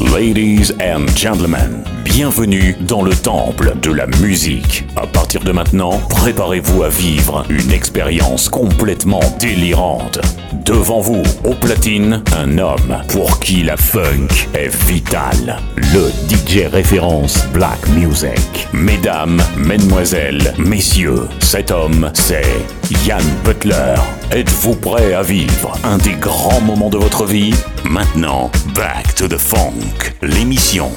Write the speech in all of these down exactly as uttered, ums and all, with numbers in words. Ladies and gentlemen, bienvenue dans le temple de la musique. À partir de maintenant, préparez-vous à vivre une expérience complètement délirante. Devant vous, au platine, un homme pour qui la funk est vitale. Le D J référence Black Music. Mesdames, mesdemoiselles, messieurs, cet homme, c'est Yan Butler. Êtes-vous prêt à vivre un des grands moments de votre vie ? Maintenant, Back to the Funk, l'émission.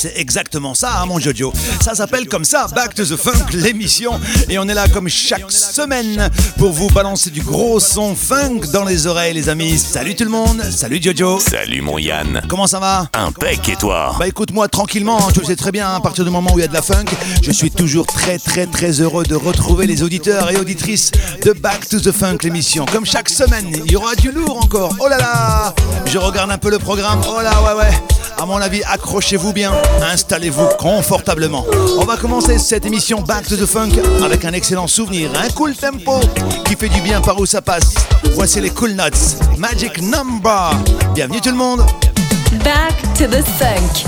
C'est exactement ça, hein, mon Jojo. Ça s'appelle comme ça, Back to the Funk, l'émission. Et on est là comme chaque semaine pour vous balancer du gros son funk dans les oreilles, les amis. Salut tout le monde, salut Jojo. Salut mon Yann. Comment ça va ? Impec, et toi ? Bah écoute, moi tranquillement, hein, tu le sais très bien, hein, à partir du moment où il y a de la funk, je suis toujours très très très heureux de retrouver les auditeurs et auditrices de Back to the Funk, l'émission. Comme chaque semaine, il y aura du lourd encore. Oh là là ! Je regarde un peu le programme. Oh là, ouais, ouais. À mon avis, accrochez-vous bien. Installez-vous confortablement. On va commencer cette émission Back to the Funk avec un excellent souvenir, un cool tempo qui fait du bien par où ça passe. Voici les Cool Nuts, Magic Number. Bienvenue tout le monde. Back to the Funk.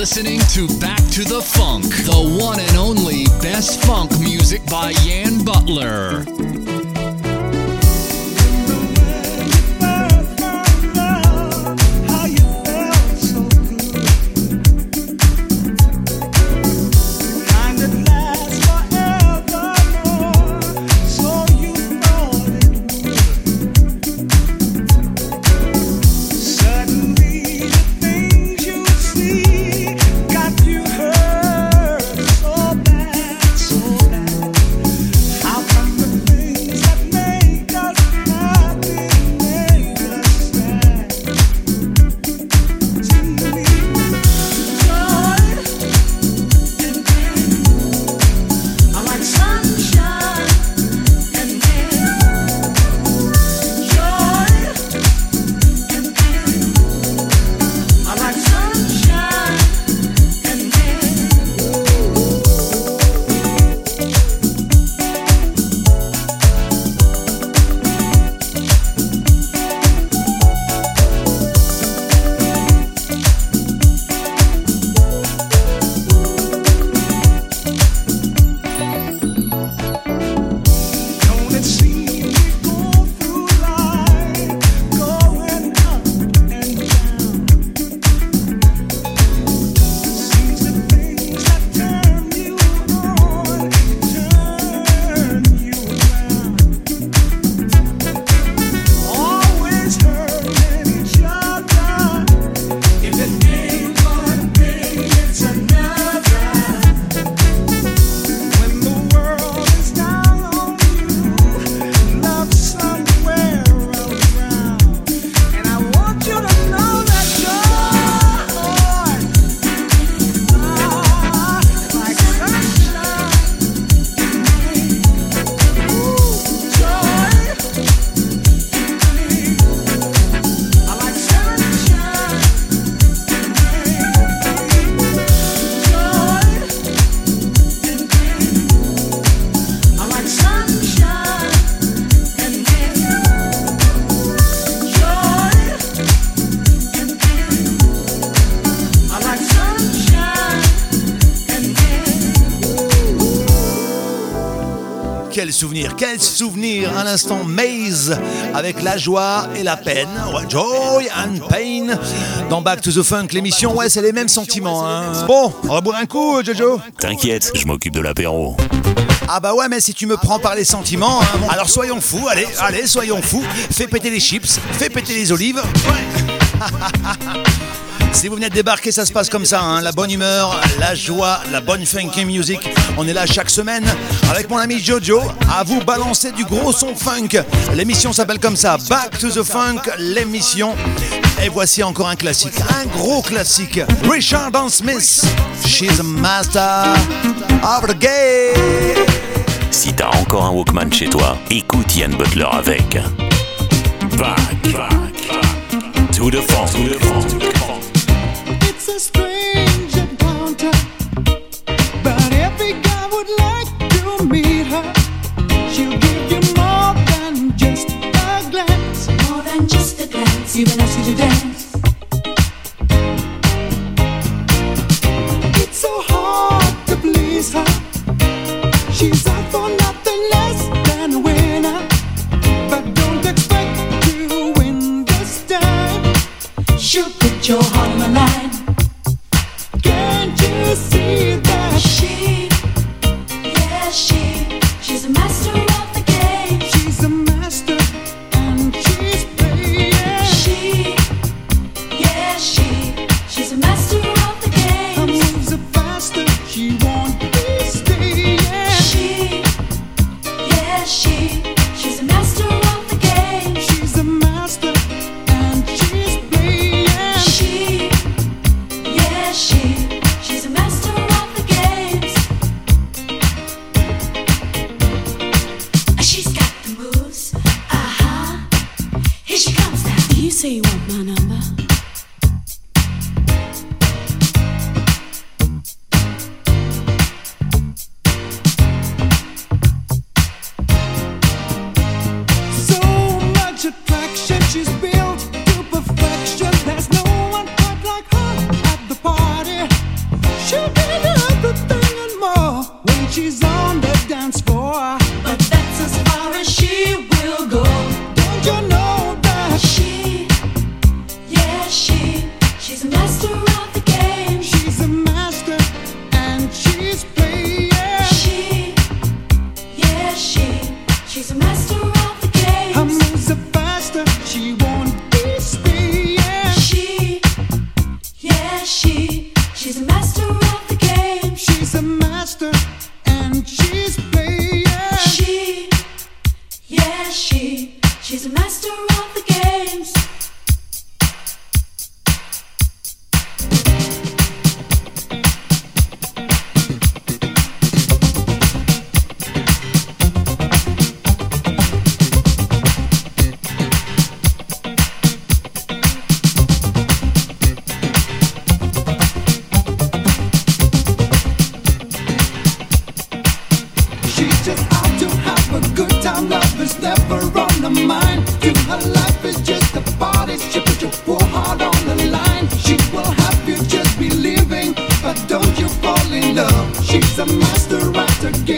Listening to Back to the Funk, the one and only best funk music by Yan Butler. Quel souvenir, quel souvenir. À l'instant, Maze avec la joie et la peine. Joy and Pain dans Back to the Funk, l'émission. Ouais, c'est les mêmes sentiments. Hein. Bon, on va boire un coup, Jojo. T'inquiète, je m'occupe de l'apéro. Ah bah ouais, mais si tu me prends par les sentiments, hein, bon, alors soyons fous, allez, allez, soyons fous. Fais péter les chips, fais péter les olives. Ouais. Si vous venez de débarquer, ça se passe comme ça, hein. La bonne humeur, la joie, la bonne funky music. On est là chaque semaine avec mon ami Jojo à vous balancer du gros son funk. L'émission s'appelle comme ça, Back to the Funk, l'émission. Et voici encore un classique, un gros classique. Richard Dance Smith, She's a Master of the Game. Si t'as encore un Walkman chez toi, écoute Yan Butler avec Back, back to the Funk. To the funk. It's a strange encounter, but every guy would like to meet her. She'll give you more than just a glance, more than just a glance, even asks you to dance. It's so hard to please her. She's out for nothing less than a winner, but don't expect to win this time. She'll put your heart on the line. See that she, yeah she, she's a master of the game. She's a master and she's playing. She, yeah she, she's a master of the game. Her moves are faster, she won't be staying. She, yeah she, she's a master of the game. She's a master and she's playing. She, yeah she. Say you want my number. So much attraction, she's built to perfection. There's no one quite like her at the party. She'll be everything and more when she's on the dance floor. But that's as far as she will go. Don't you know? She's a master of the game.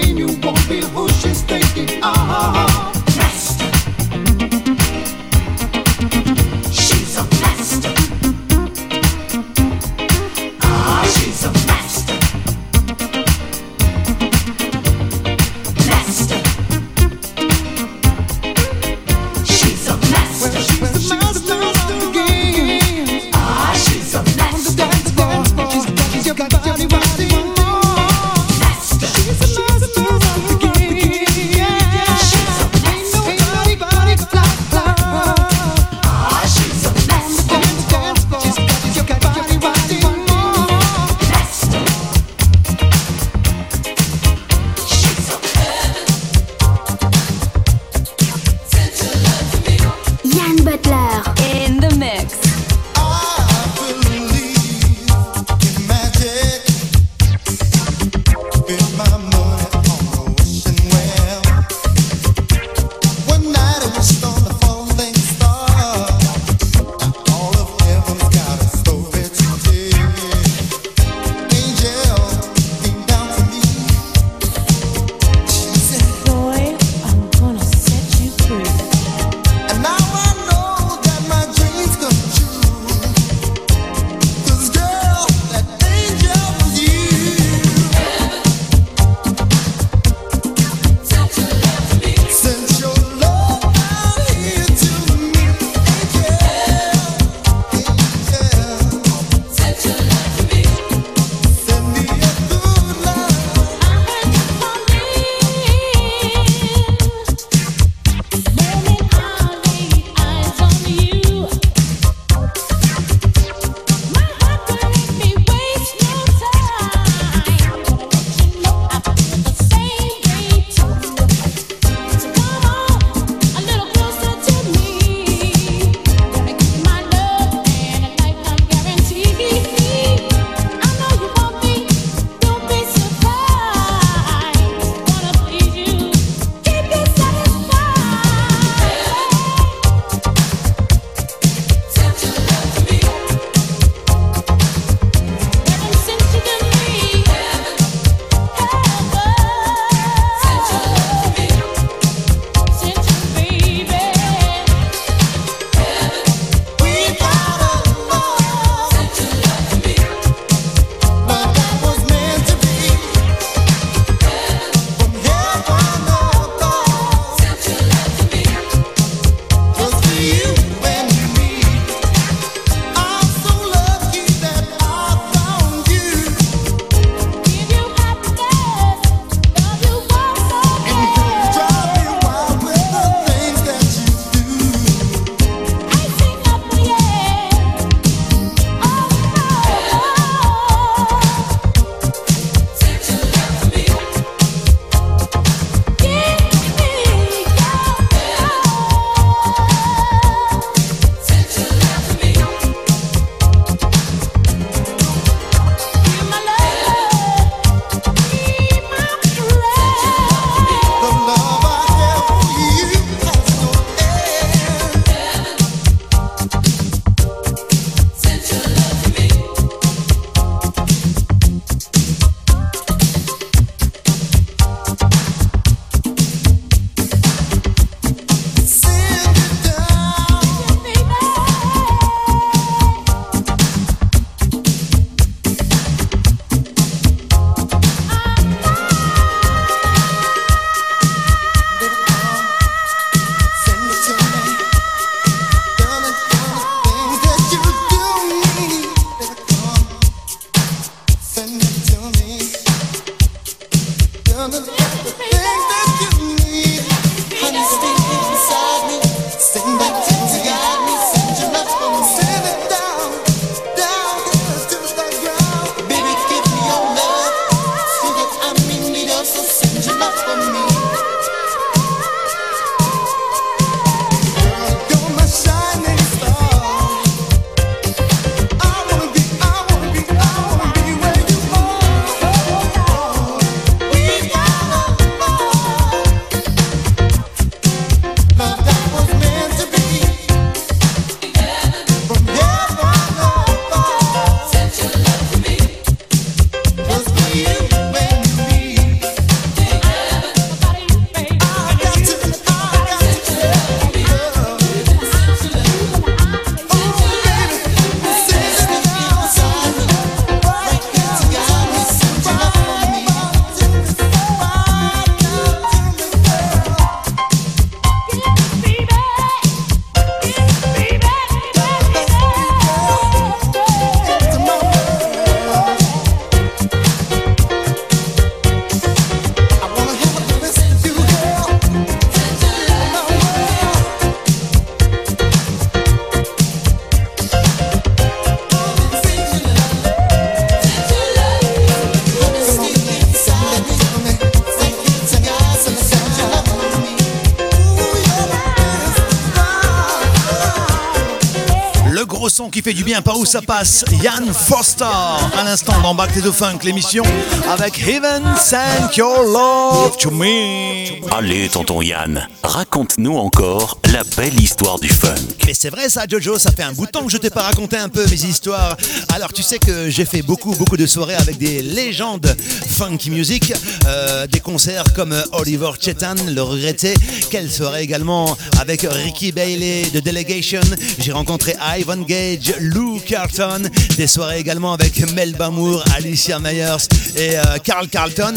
qui fait du bien par où ça passe. Yann Foster, à l'instant dans Back to the Funk, l'émission avec Heaven Send Your Love to Me. Allez, tonton Yann, raconte-nous encore la belle histoire du funk. Mais c'est vrai ça, Jojo, ça fait un bout de temps que je t'ai pas raconté un peu mes histoires. Alors tu sais que j'ai fait beaucoup, beaucoup de soirées avec des légendes funky music, euh, des concerts comme Oliver Chetan, le regretté, quelle soirée également avec Ricky Bailey de Delegation. J'ai rencontré Ivan Gage, Lou Carlton, des soirées également avec Melba Moore, Alicia Myers et euh, Carl Carlton.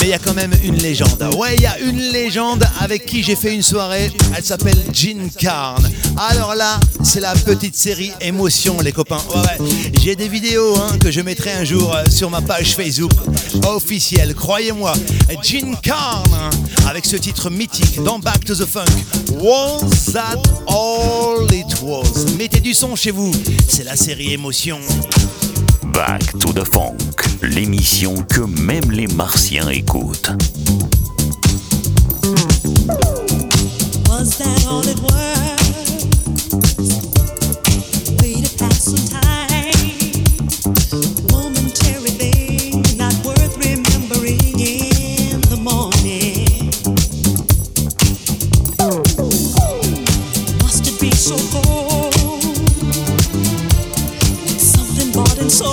Mais il y a quand même une légende. Ouais, il y a une légende avec qui j'ai fait une soirée. Elle s'appelle Jean Carn. Alors là, c'est la petite série émotion, les copains. Ouais, ouais. J'ai des vidéos hein, que je mettrai un jour euh, sur ma page Facebook officielle. Croyez-moi, Jean Carn hein, avec ce titre mythique dans Back to the Funk. Was that all it was? Mettez du son chez vous. C'est la série émotion. Back to the Funk, l'émission que même les martiens écoutent. Was that all it was? Way to pass some time. Momentary thing, not worth remembering in the morning. Must it be so cold? So,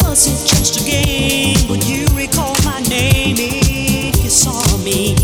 was it just a game? Would you recall my name if you saw me?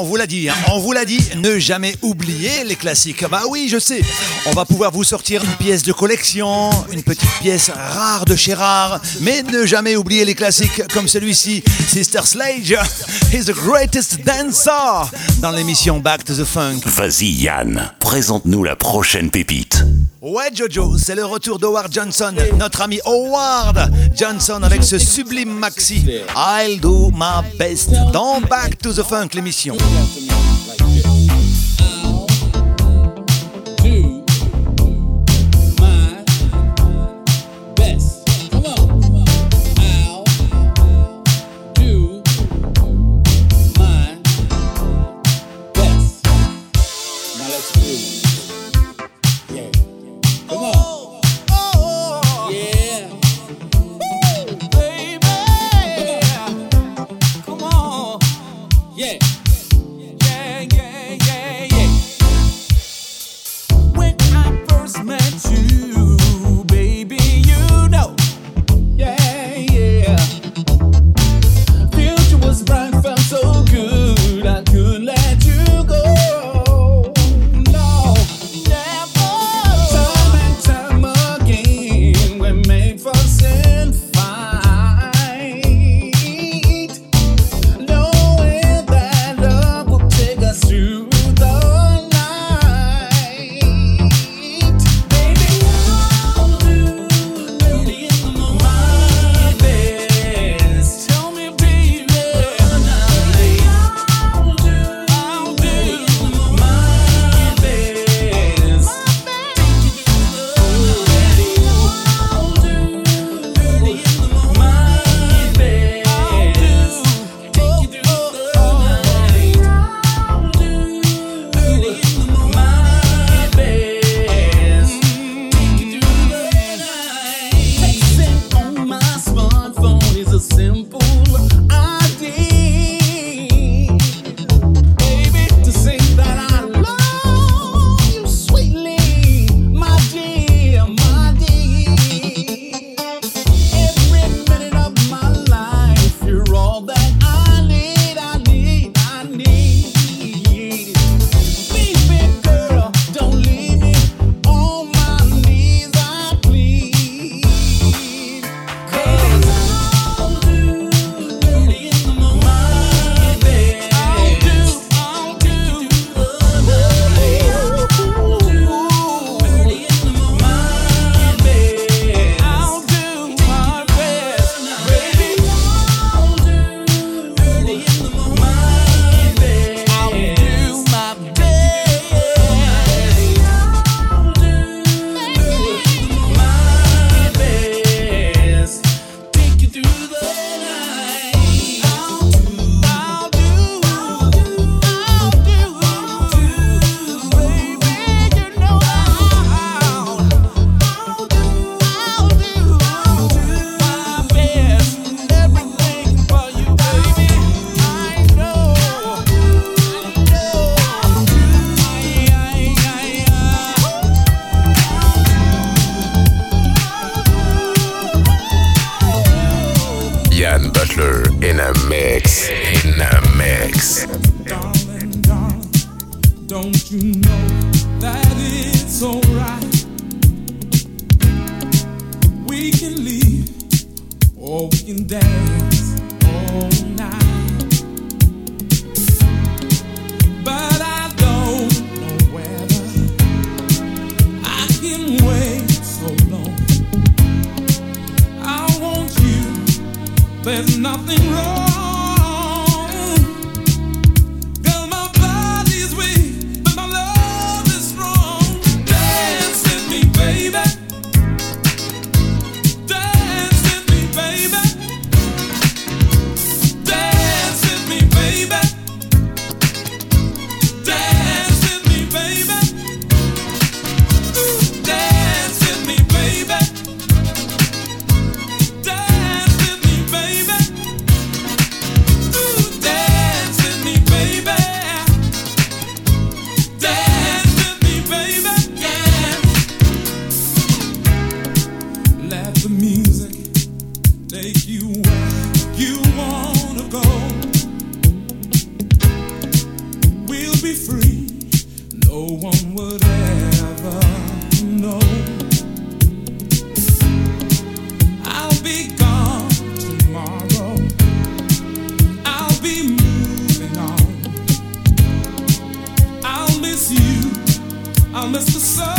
on vous l'a dit, hein, on vous l'a dit, ne jamais oublier les classiques. Bah oui, je sais, on va pouvoir vous sortir une pièce de collection, une petite pièce rare de chez rare, mais ne jamais oublier les classiques comme celui-ci, Sister Sledge is the greatest dancer, dans l'émission Back to the Funk. Vas-y Yann, présente-nous la prochaine pépite. Ouais Jojo, c'est le retour d'Howard Johnson, notre ami Howard Johnson avec ce sublime maxi I'll do my best dans Back to the Funk, l'émission. That one would ever know. I'll be gone tomorrow. I'll be moving on. I'll miss you. I'll miss the sun.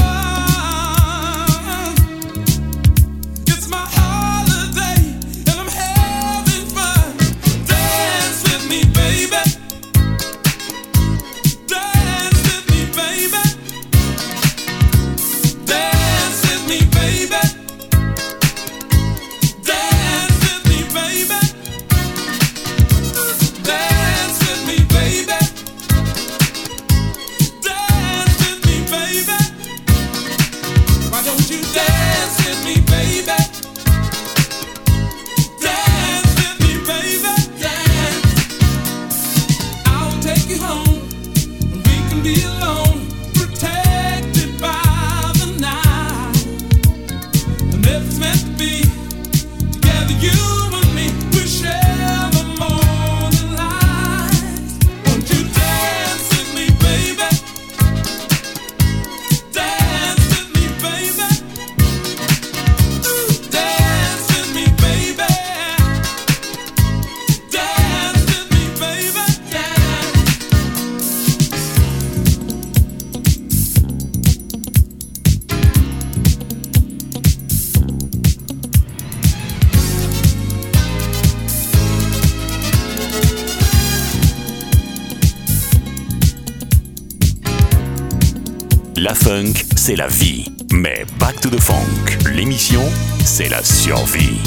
La funk, c'est la vie. Mais Back to the Funk, l'émission, c'est la survie.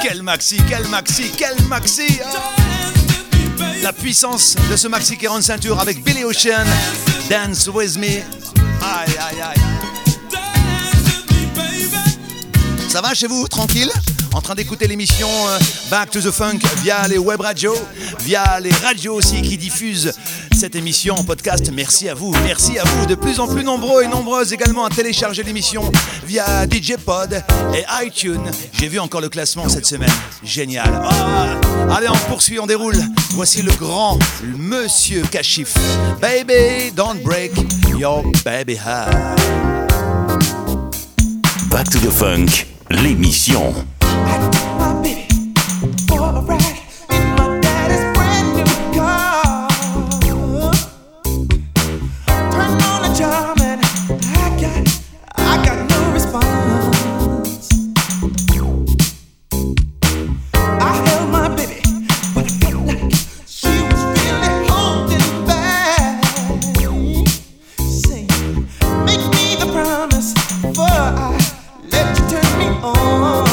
Quel maxi, quel maxi, quel maxi oh. La puissance de ce maxi quarante ceintures avec Billy Ocean, Dance With Me. Aïe, aïe, aïe. Ça va chez vous, tranquille ? En train d'écouter l'émission Back to the Funk via les web radios, via les radios aussi qui diffusent cette émission en podcast. Merci à vous, merci à vous de plus en plus nombreux et nombreuses également à télécharger l'émission via DigiPod et iTunes. J'ai vu encore le classement cette semaine, génial. Oh, allez, on poursuit, on déroule. Voici le grand le monsieur Kashif. Baby, don't break your baby heart. Back to the Funk, l'émission. I took my baby for a ride in my daddy's brand new car. Turned on the charm and I got, I got no response. I held my baby, but I felt like she was really holding back, saying, "Make me the promise, for I let you turn me on."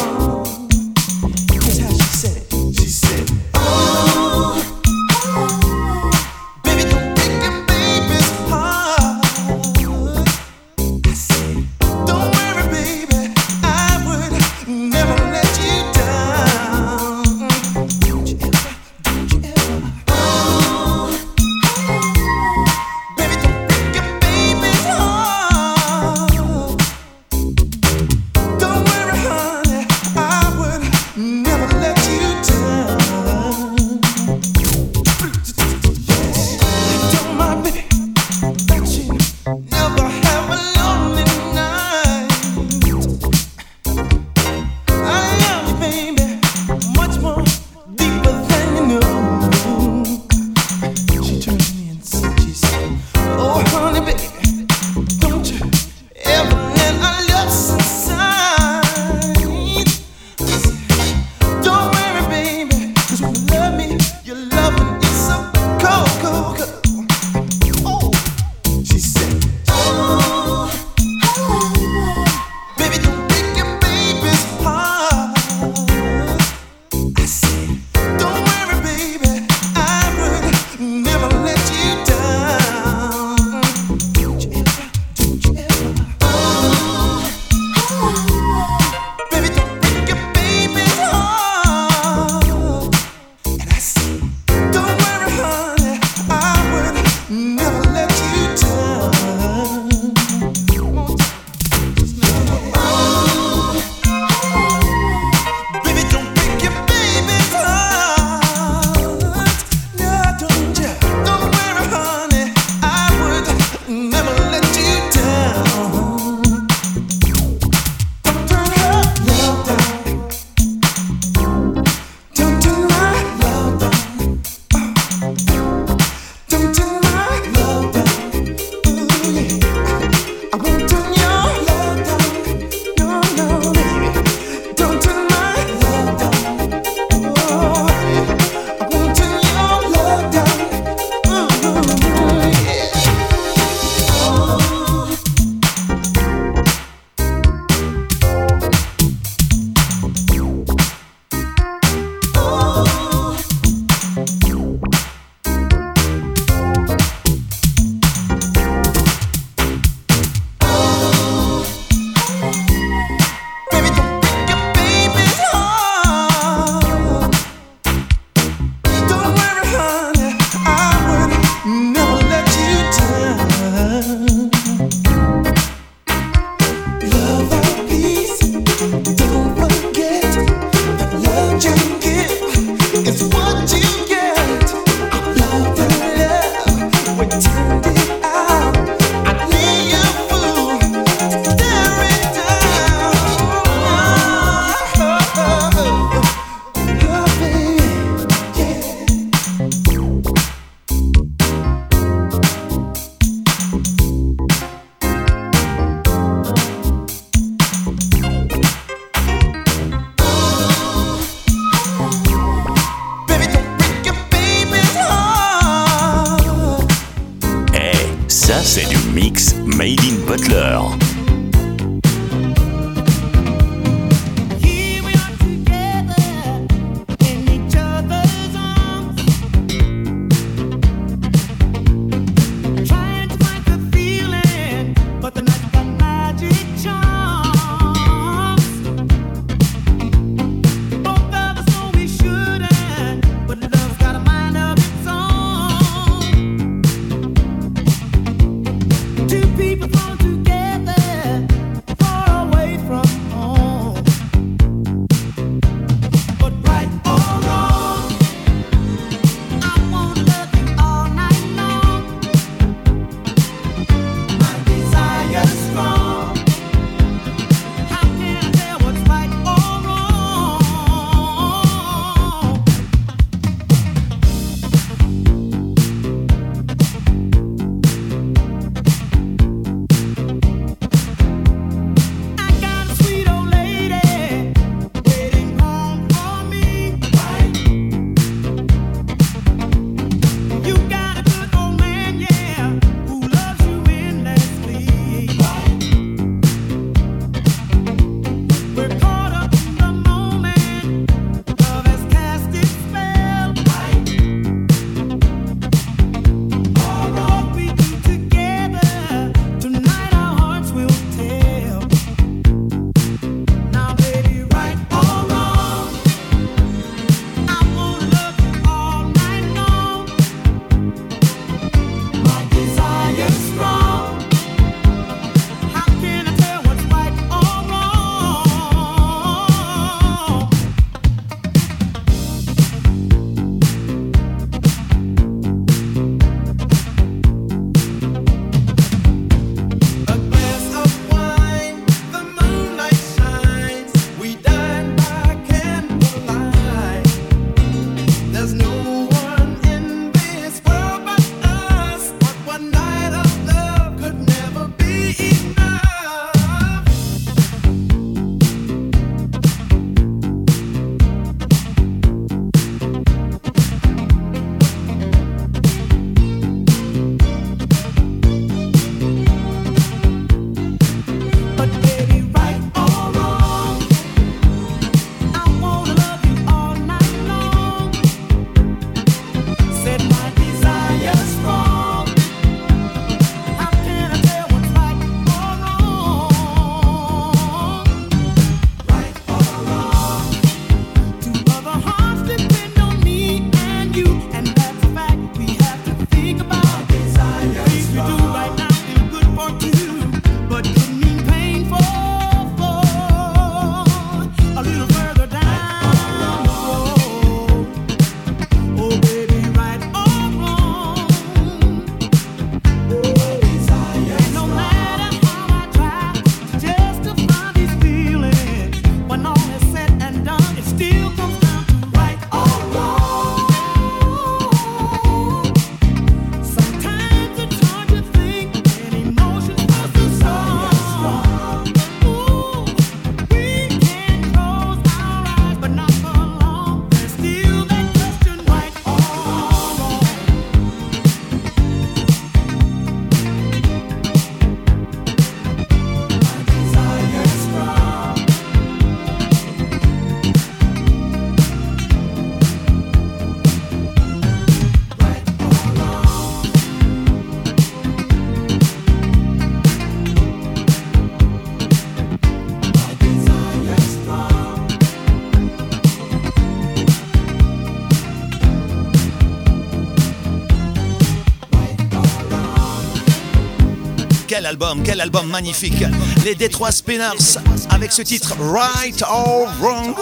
Quel album, quel album magnifique. Les Detroit Spinners avec ce titre Right or Wrong.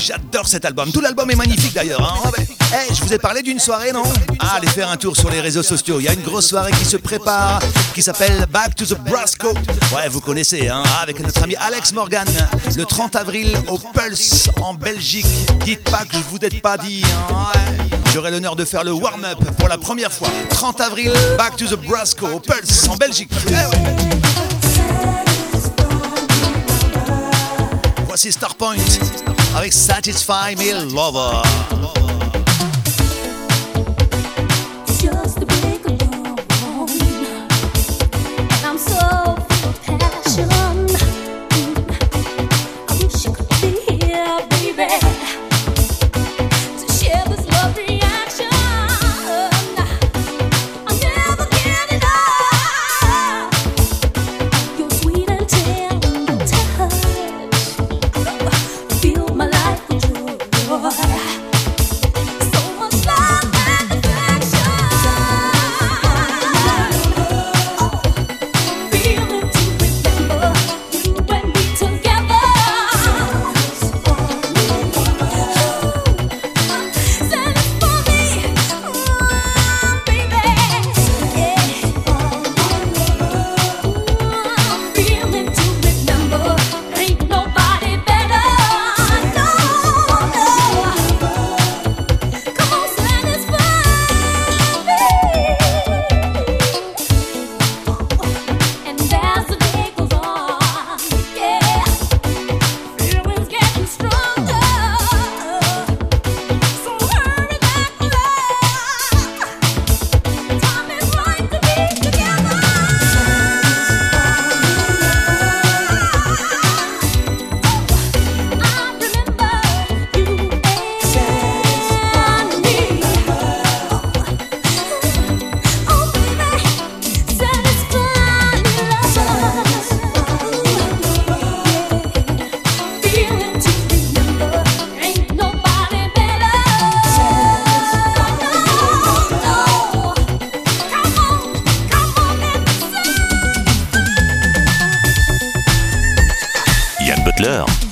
J'adore cet album. Tout l'album est magnifique d'ailleurs. Hein. Hey, je vous ai parlé d'une soirée, non ? Ah, allez faire un tour sur les réseaux sociaux. Il y a une grosse soirée qui se prépare, qui s'appelle Back to the Brasco. Ouais, vous connaissez, hein, avec notre ami Alex Morgan. Le trente avril au Pulse en Belgique. Dites pas que je vous ai pas dit. Hein. J'aurai l'honneur de faire le warm-up pour la première fois. trente avril, Back to the Brasco au Pulse en Belgique. Hey, ouais. Voici Starpoint avec Satisfy Me Lover.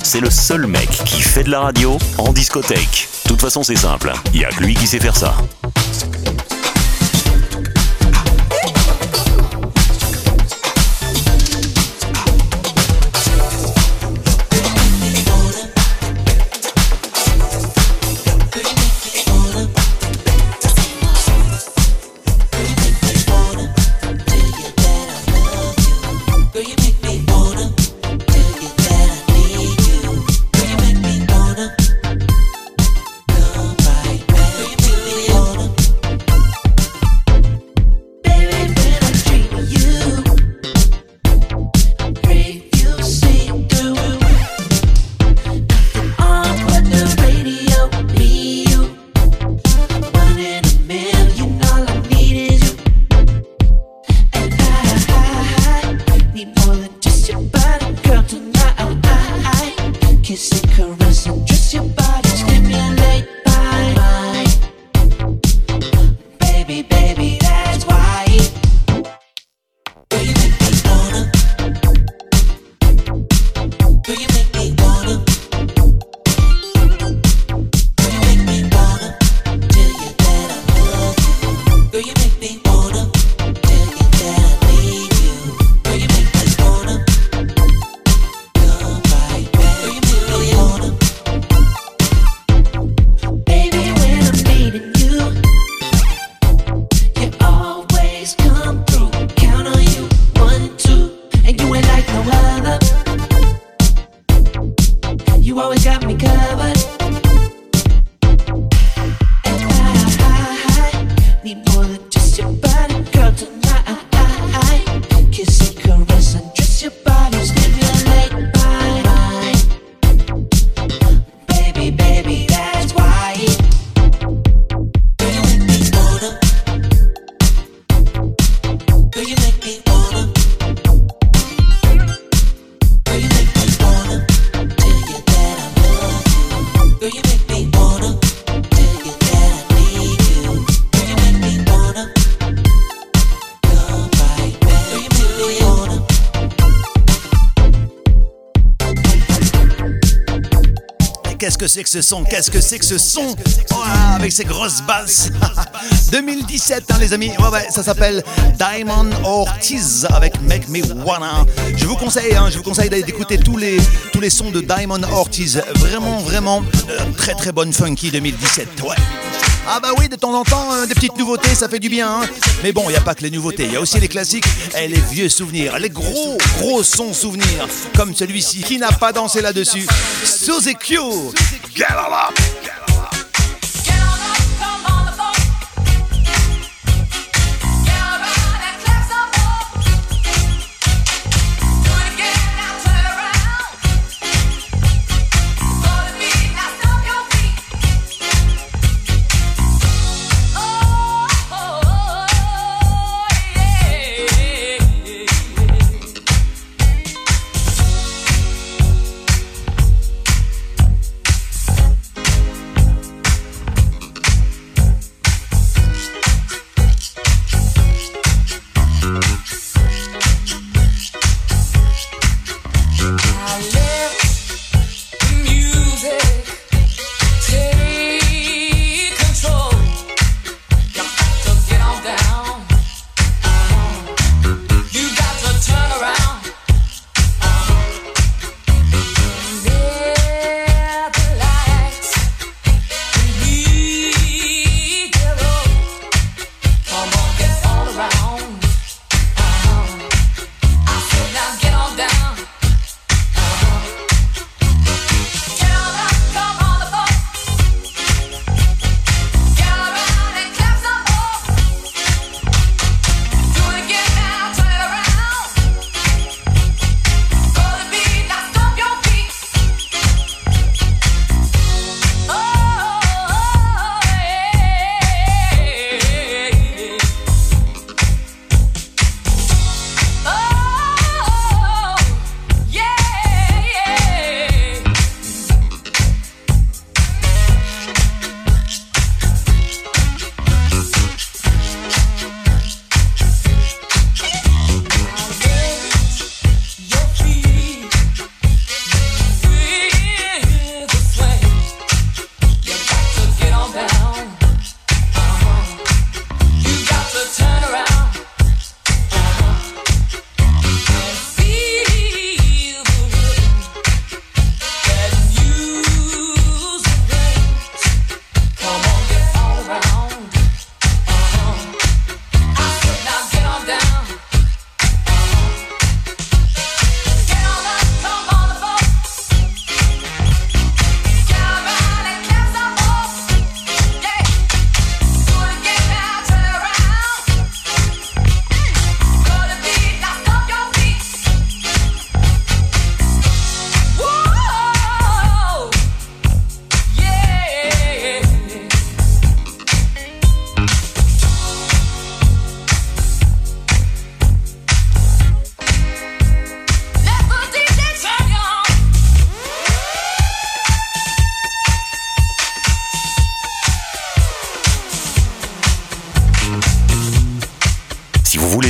C'est le seul mec qui fait de la radio en discothèque. De toute façon, c'est simple, il n'y a que lui qui sait faire ça. Qu'est-ce que c'est que ce son? Qu'est-ce que c'est que ce son? Oh, avec ces grosses basses. deux mille dix-sept, hein, les amis. Ouais, ouais, ça s'appelle Diamond Ortiz avec Make Me Wanna. Je vous conseille, hein, je vous conseille d'aller d'écouter tous les, tous les sons de Diamond Ortiz. Vraiment, vraiment, euh, très très bonne funky deux mille dix-sept. Ouais. Ah bah oui, de temps en temps, euh, des petites nouveautés, ça fait du bien. Hein. Mais bon, il n'y a pas que les nouveautés, il y a aussi les classiques et les vieux souvenirs. Les gros, gros sons souvenirs, comme celui-ci. Qui n'a pas dansé là-dessus? Suzy Q, Get on up!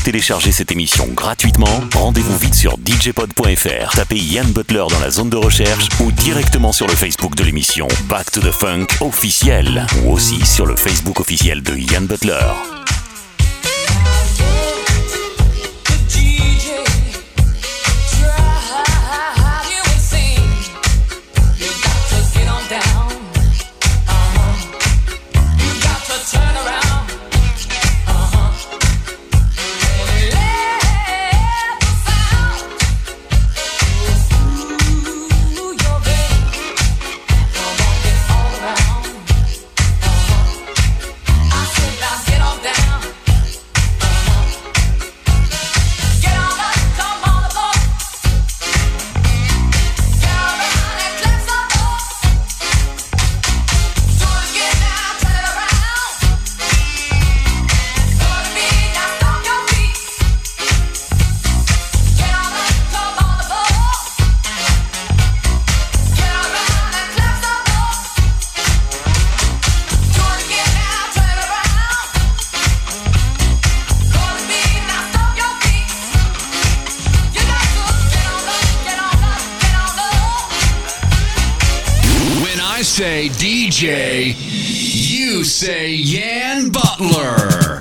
Téléchargez cette émission gratuitement, rendez-vous vite sur d j pod point f r, tapez Yan Butler dans la zone de recherche ou directement sur le Facebook de l'émission Back to the Funk officiel ou aussi sur le Facebook officiel de Yan Butler. Get on down. say D J, you say Yan Butler.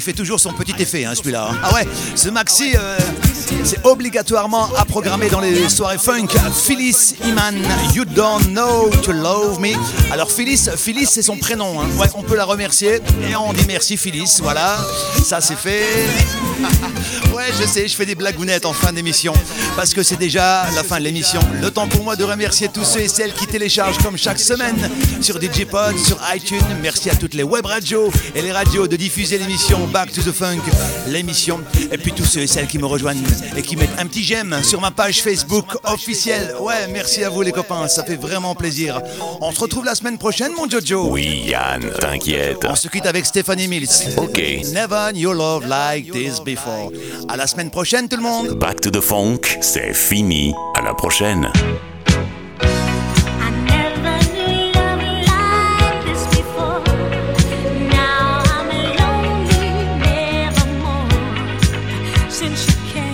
Fait toujours son petit effet hein, celui-là. Ah ouais, ce maxi euh, c'est obligatoirement à programmer dans les soirées funk. Phyllis Iman, You Don't Know To Love Me. Alors Phyllis, Phyllis c'est son prénom hein. Ouais, on peut la remercier et on dit merci Phyllis, voilà, ça c'est fait. Ouais, je sais, je fais des blagounettes en fin d'émission parce que c'est déjà la fin de l'émission. Le temps pour moi de remercier tous ceux et celles qui téléchargent comme chaque semaine sur DigiPod, sur iTunes. Merci à toutes les web radios et les radios de diffuser l'émission Back to the Funk, l'émission. Et puis tous ceux et celles qui me rejoignent et qui mettent un petit j'aime sur ma page Facebook officielle. Ouais, merci à vous les copains, ça fait vraiment plaisir. On se retrouve la semaine prochaine, mon Jojo. Oui, Yann, t'inquiète. On se quitte avec Stéphanie Mills. Ok. Never knew love like this before. À la semaine prochaine tout le monde. Back to the Funk, c'est fini. À la prochaine. Since you came.